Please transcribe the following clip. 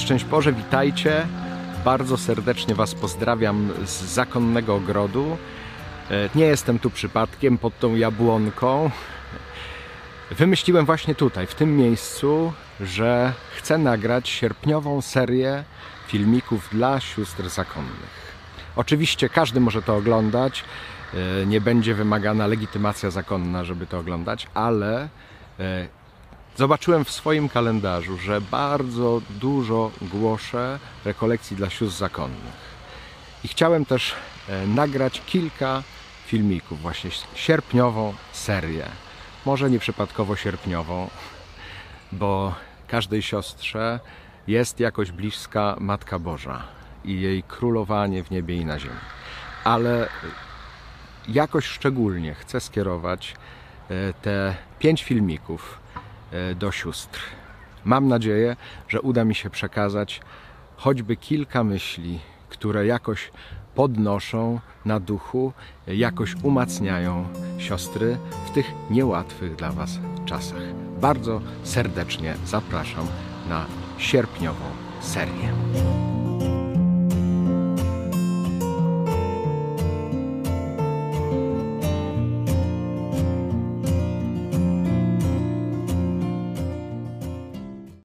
szczęść Boże, witajcie. Bardzo serdecznie Was pozdrawiam z zakonnego ogrodu. Nie jestem tu przypadkiem, pod tą jabłonką. Wymyśliłem właśnie tutaj, w tym miejscu, że chcę nagrać sierpniową serię filmików dla sióstr zakonnych. Oczywiście każdy może to oglądać. Nie będzie wymagana legitymacja zakonna, żeby to oglądać, ale zobaczyłem w swoim kalendarzu, że bardzo dużo głoszę rekolekcji dla sióstr zakonnych. I chciałem też nagrać kilka filmików, właśnie sierpniową serię. Może nieprzypadkowo sierpniową, bo każdej siostrze jest jakoś bliska Matka Boża i jej królowanie w niebie i na ziemi. Ale jakoś szczególnie chcę skierować te 5 filmików do sióstr. Mam nadzieję, że uda mi się przekazać choćby kilka myśli, które jakoś podnoszą na duchu, jakoś umacniają siostry w tych niełatwych dla Was czasach. Bardzo serdecznie zapraszam na sierpniową serię.